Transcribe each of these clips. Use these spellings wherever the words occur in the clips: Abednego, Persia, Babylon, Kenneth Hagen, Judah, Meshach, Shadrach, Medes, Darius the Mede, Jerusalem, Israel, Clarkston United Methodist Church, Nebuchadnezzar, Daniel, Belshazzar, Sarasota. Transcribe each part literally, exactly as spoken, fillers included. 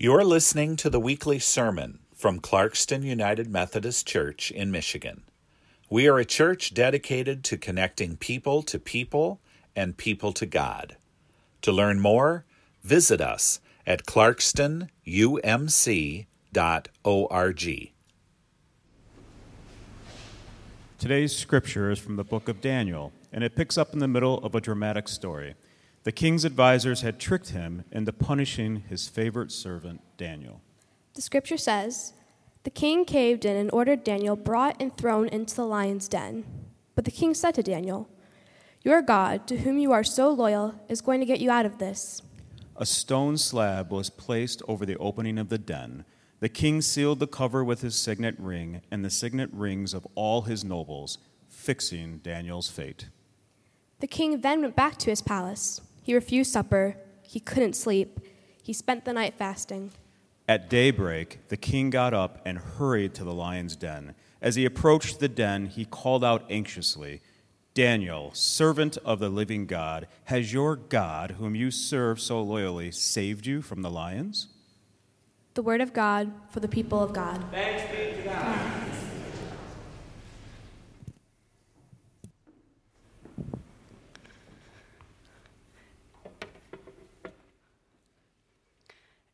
You're listening to the weekly sermon from Clarkston United Methodist Church in Michigan. We are a church dedicated to connecting people to people and people to God. To learn more, visit us at clarkston u m c dot org. Today's scripture is from the book of Daniel, and it picks up in the middle of a dramatic story. The king's advisors had tricked him into punishing his favorite servant, Daniel. The scripture says, "The king caved in and ordered Daniel brought and thrown into the lion's den. But the king said to Daniel, 'Your God, to whom you are so loyal, is going to get you out of this.'" A stone slab was placed over the opening of the den. The king sealed the cover with his signet ring and the signet rings of all his nobles, fixing Daniel's fate. The king then went back to his palace. He refused supper. He couldn't sleep. He spent the night fasting. At daybreak, the king got up and hurried to the lion's den. As he approached the den, he called out anxiously, "Daniel, servant of the living God, has your God, whom you serve so loyally, saved you from the lions?" The word of God for the people of God. Thanks be to God.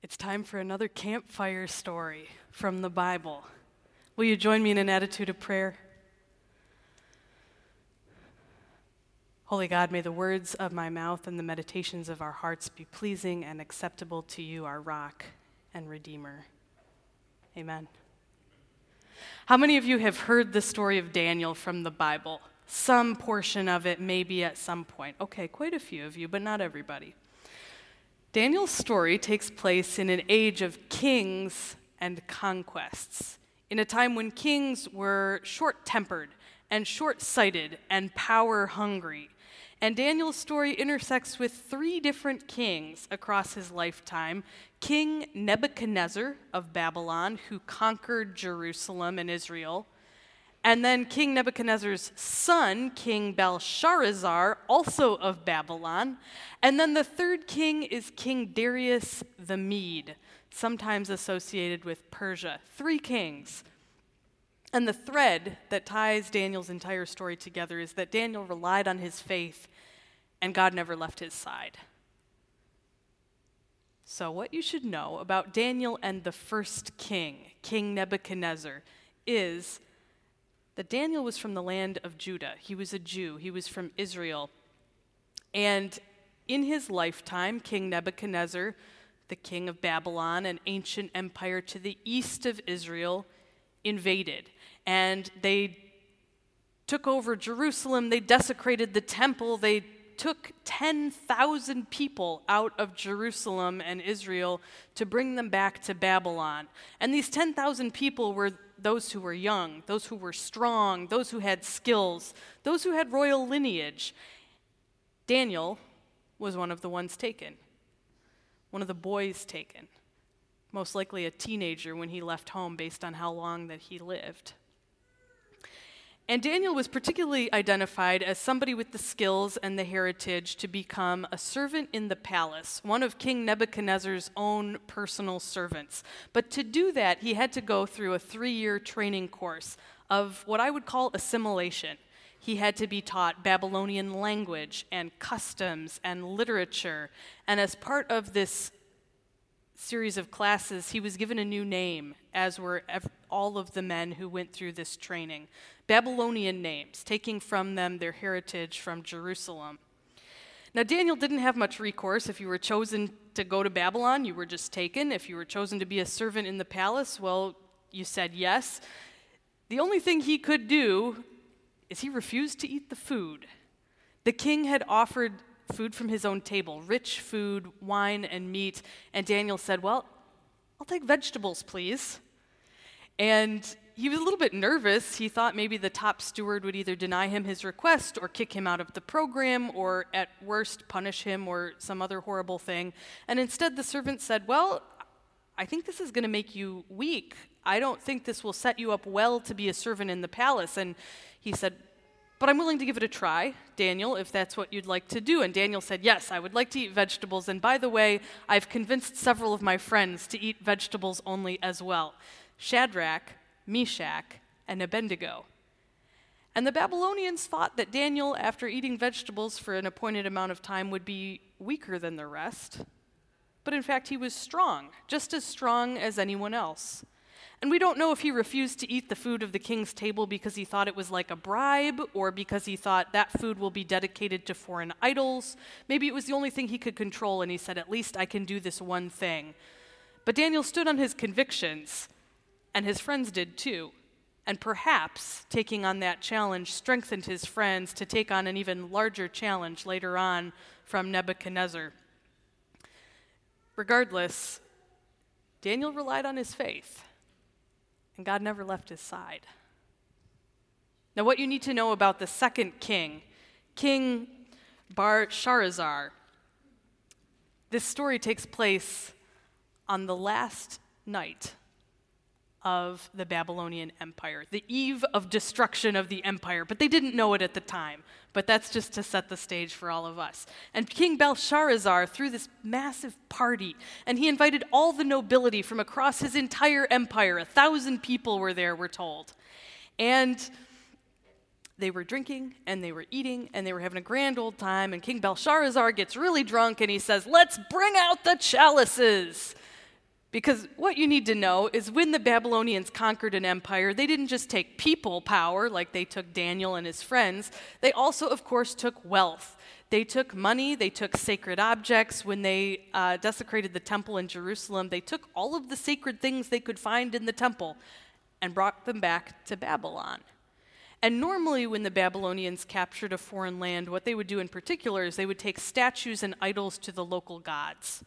It's time for another campfire story from the Bible. Will you join me in an attitude of prayer? Holy God, may the words of my mouth and the meditations of our hearts be pleasing and acceptable to you, our rock and redeemer. Amen. How many of you have heard the story of Daniel from the Bible? Some portion of it, maybe at some point. Okay, quite a few of you, but not everybody. Daniel's story takes place in an age of kings and conquests, in a time when kings were short-tempered and short-sighted and power-hungry. And Daniel's story intersects with three different kings across his lifetime. King Nebuchadnezzar of Babylon, who conquered Jerusalem and Israel, and then King Nebuchadnezzar's son, King Belshazzar, also of Babylon. And then the third king is King Darius the Mede, sometimes associated with Persia. Three kings. And the thread that ties Daniel's entire story together is that Daniel relied on his faith, and God never left his side. So what you should know about Daniel and the first king, King Nebuchadnezzar, is that Daniel was from the land of Judah. He was a Jew. He was from Israel. And in his lifetime, King Nebuchadnezzar, the king of Babylon, an ancient empire to the east of Israel, invaded. And they took over Jerusalem. They desecrated the temple. They took ten thousand people out of Jerusalem and Israel to bring them back to Babylon. And these ten thousand people were those who were young, those who were strong, those who had skills, those who had royal lineage. Daniel was one of the ones taken, one of the boys taken, most likely a teenager when he left home based on how long that he lived. And Daniel was particularly identified as somebody with the skills and the heritage to become a servant in the palace, one of King Nebuchadnezzar's own personal servants. But to do that, he had to go through a three-year training course of what I would call assimilation. He had to be taught Babylonian language and customs and literature. And as part of this series of classes, he was given a new name, as were all of the men who went through this training. Babylonian names, taking from them their heritage from Jerusalem. Now, Daniel didn't have much recourse. If you were chosen to go to Babylon, you were just taken. If you were chosen to be a servant in the palace, well, you said yes. The only thing he could do is he refused to eat the food. The king had offered food from his own table, rich food, wine, and meat. And Daniel said, "Well, I'll take vegetables, please." And he was a little bit nervous. He thought maybe the top steward would either deny him his request or kick him out of the program or, at worst, punish him or some other horrible thing. And instead, the servant said, "Well, I think this is going to make you weak. I don't think this will set you up well to be a servant in the palace." And he said, but I'm willing to give it a try, Daniel, if that's what you'd like to do. And Daniel said, yes, I would like to eat vegetables. And by the way, I've convinced several of my friends to eat vegetables only as well. Shadrach, Meshach, and Abednego. And the Babylonians thought that Daniel, after eating vegetables for an appointed amount of time, would be weaker than the rest. But in fact, he was strong, just as strong as anyone else. And we don't know if he refused to eat the food of the king's table because he thought it was like a bribe, or because he thought that food will be dedicated to foreign idols. Maybe it was the only thing he could control, and he said, at least I can do this one thing. But Daniel stood on his convictions, and his friends did too. And perhaps taking on that challenge strengthened his friends to take on an even larger challenge later on from Nebuchadnezzar. Regardless, Daniel relied on his faith, and God never left his side. Now, what you need to know about the second king, King Belshazzar. This story takes place on the last night of the Babylonian Empire, the eve of destruction of the empire, but they didn't know it at the time. But that's just to set the stage for all of us. And King Belshazzar threw this massive party, and he invited all the nobility from across his entire empire. A thousand people were there, we're told. And they were drinking, and they were eating, and they were having a grand old time, and King Belshazzar gets really drunk, and he says, let's bring out the chalices! Because what you need to know is when the Babylonians conquered an empire, they didn't just take people power like they took Daniel and his friends. They also, of course, took wealth. They took money. They took sacred objects. When they uh, desecrated the temple in Jerusalem, they took all of the sacred things they could find in the temple and brought them back to Babylon. And normally when the Babylonians captured a foreign land, what they would do in particular is they would take statues and idols to the local gods,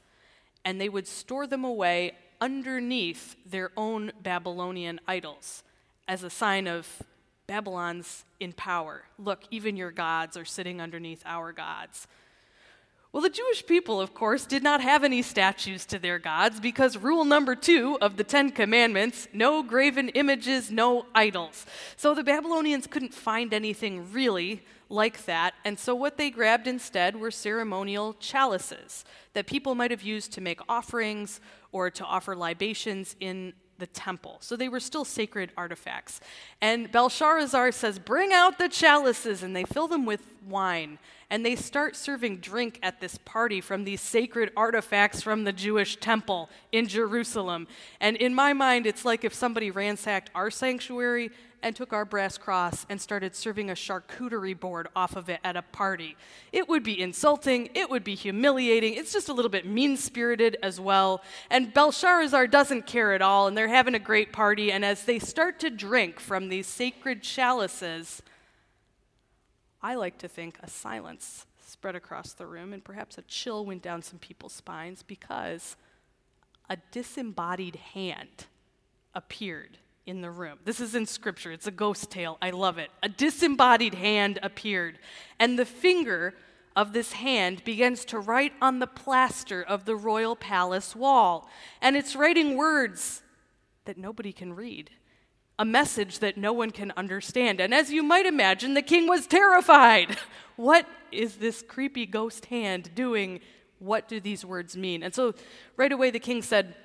and they would store them away underneath their own Babylonian idols as a sign of Babylon's in power. Look, even your gods are sitting underneath our gods. Well, the Jewish people, of course, did not have any statues to their gods because rule number two of the Ten Commandments, no graven images, no idols. So the Babylonians couldn't find anything really like that, and so what they grabbed instead were ceremonial chalices that people might have used to make offerings or to offer libations in the temple. So they were still sacred artifacts. And Belshazzar says, bring out the chalices, and they fill them with wine, and they start serving drink at this party from these sacred artifacts from the Jewish temple in Jerusalem. And in my mind, it's like if somebody ransacked our sanctuary and took our brass cross and started serving a charcuterie board off of it at a party. It would be insulting. It would be humiliating. It's just a little bit mean-spirited as well. And Belshazzar doesn't care at all, and they're having a great party. And as they start to drink from these sacred chalices, I like to think a silence spread across the room, and perhaps a chill went down some people's spines because a disembodied hand appeared in the room. This is in scripture. It's a ghost tale. I love it. A disembodied hand appeared, and the finger of this hand begins to write on the plaster of the royal palace wall, and it's writing words that nobody can read, a message that no one can understand. And as you might imagine, the king was terrified. What is this creepy ghost hand doing? What do these words mean? And so right away the king said,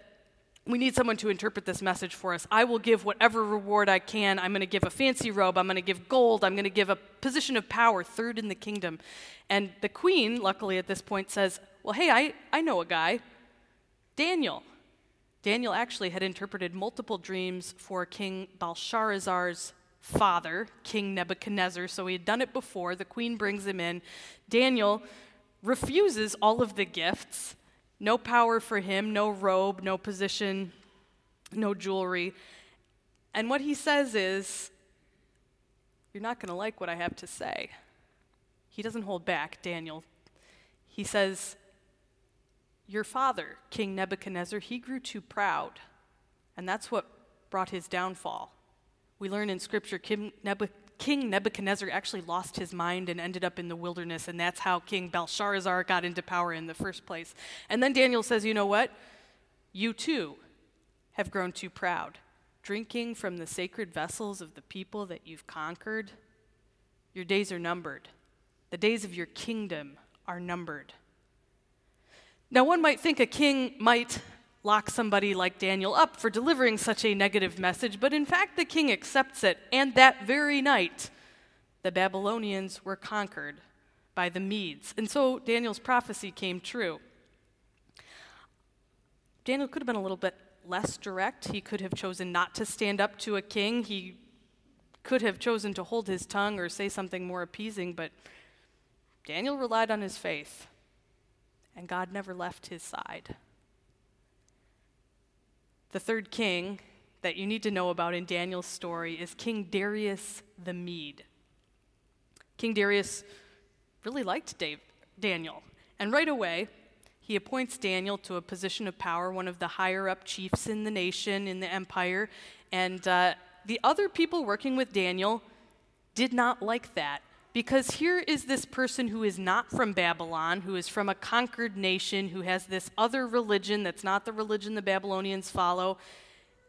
we need someone to interpret this message for us. I will give whatever reward I can. I'm going to give a fancy robe. I'm going to give gold. I'm going to give a position of power, third in the kingdom. And the queen, luckily at this point, says, well, hey, I, I know a guy, Daniel. Daniel actually had interpreted multiple dreams for King Belshazzar's father, King Nebuchadnezzar, so he had done it before. The queen brings him in. Daniel refuses all of the gifts. No power for him, no robe, no position, no jewelry. And what he says is, you're not going to like what I have to say. He doesn't hold back, Daniel. He says, your father, King Nebuchadnezzar, he grew too proud, and that's what brought his downfall. We learn in Scripture, King Nebuchadnezzar, King Nebuchadnezzar actually lost his mind and ended up in the wilderness, and that's how King Belshazzar got into power in the first place. And then Daniel says, you know what? You too have grown too proud, drinking from the sacred vessels of the people that you've conquered. Your days are numbered. The days of your kingdom are numbered. Now, one might think a king might lock somebody like Daniel up for delivering such a negative message, but in fact, the king accepts it. And that very night, the Babylonians were conquered by the Medes. And so Daniel's prophecy came true. Daniel could have been a little bit less direct. He could have chosen not to stand up to a king. He could have chosen to hold his tongue or say something more appeasing, but Daniel relied on his faith, and God never left his side. The third king that you need to know about in Daniel's story is King Darius the Mede. King Darius really liked Dave, Daniel, and right away, he appoints Daniel to a position of power, one of the higher-up chiefs in the nation, in the empire, and uh, the other people working with Daniel did not like that, because here is this person who is not from Babylon, who is from a conquered nation, who has this other religion that's not the religion the Babylonians follow,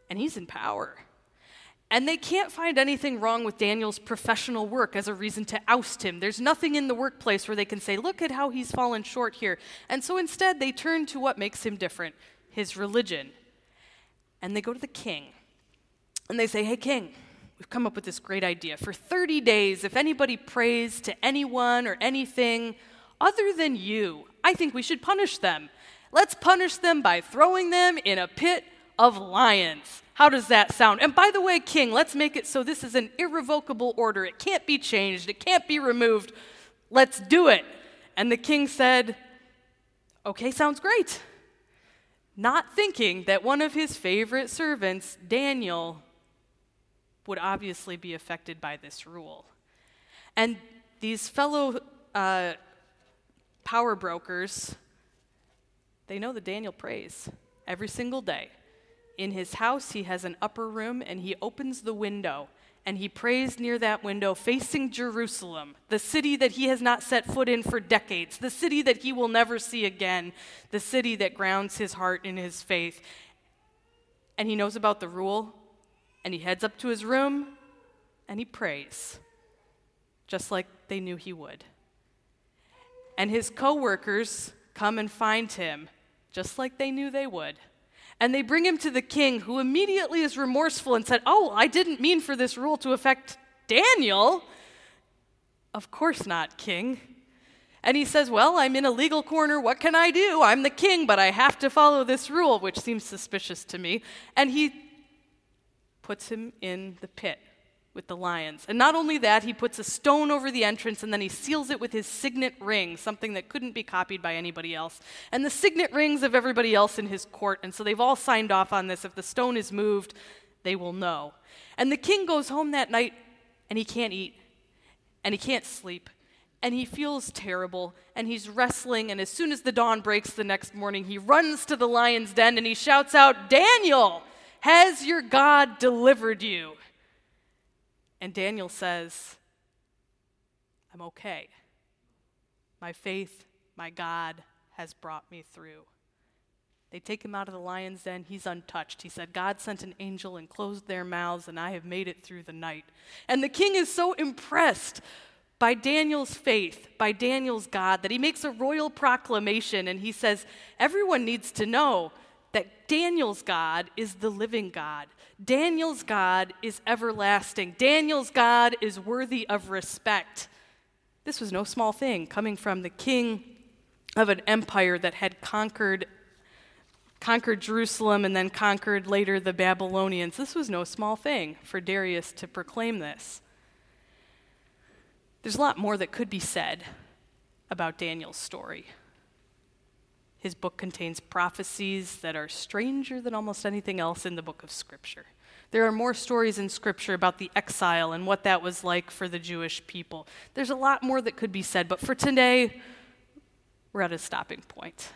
and he's in power. And they can't find anything wrong with Daniel's professional work as a reason to oust him. There's nothing in the workplace where they can say, look at how he's fallen short here. And so instead, they turn to what makes him different, his religion. And they go to the king. And they say, hey, king, we've come up with this great idea. For thirty days, if anybody prays to anyone or anything other than you, I think we should punish them. Let's punish them by throwing them in a pit of lions. How does that sound? And by the way, king, let's make it so this is an irrevocable order. It can't be changed. It can't be removed. Let's do it. And the king said, okay, sounds great. Not thinking that one of his favorite servants, Daniel, would obviously be affected by this rule. And these fellow uh, power brokers, they know that Daniel prays every single day. In his house, he has an upper room, and he opens the window, and he prays near that window facing Jerusalem, the city that he has not set foot in for decades, the city that he will never see again, the city that grounds his heart in his faith. And he knows about the rule, and he heads up to his room, and he prays, just like they knew he would. And his co-workers come and find him, just like they knew they would. And they bring him to the king, who immediately is remorseful and said, oh, I didn't mean for this rule to affect Daniel. Of course not, king. And he says, well, I'm in a legal corner. What can I do? I'm the king, but I have to follow this rule, which seems suspicious to me. And he puts him in the pit with the lions. And not only that, he puts a stone over the entrance, and then he seals it with his signet ring, something that couldn't be copied by anybody else, and the signet rings of everybody else in his court. And so they've all signed off on this. If the stone is moved, they will know. And the king goes home that night, and he can't eat, and he can't sleep, and he feels terrible, and he's wrestling, and as soon as the dawn breaks the next morning, he runs to the lion's den, and he shouts out, Daniel, has your God delivered you? And Daniel says, I'm okay. My faith, my God, has brought me through. They take him out of the lion's den. He's untouched. He said, God sent an angel and closed their mouths, and I have made it through the night. And the king is so impressed by Daniel's faith, by Daniel's God, that he makes a royal proclamation, and he says, everyone needs to know that Daniel's God is the living God. Daniel's God is everlasting. Daniel's God is worthy of respect. This was no small thing, coming from the king of an empire that had conquered, conquered Jerusalem and then conquered later the Babylonians. This was no small thing for Darius to proclaim this. There's a lot more that could be said about Daniel's story. His book contains prophecies that are stranger than almost anything else in the book of Scripture. There are more stories in Scripture about the exile and what that was like for the Jewish people. There's a lot more that could be said, but for today, we're at a stopping point.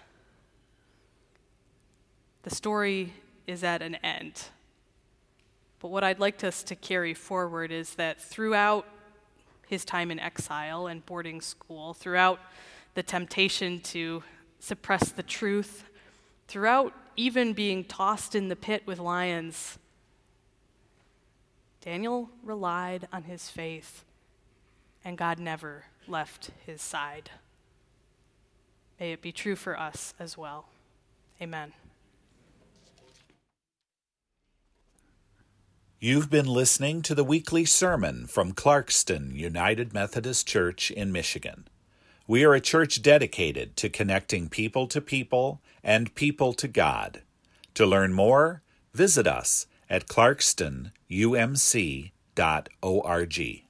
The story is at an end. But what I'd like us to carry forward is that throughout his time in exile and boarding school, throughout the temptation to suppress the truth, throughout even being tossed in the pit with lions, Daniel relied on his faith, and God never left his side. May it be true for us as well. Amen. You've been listening to the weekly sermon from Clarkston United Methodist Church in Michigan. We are a church dedicated to connecting people to people and people to God. To learn more, visit us at clarkston u m c dot org.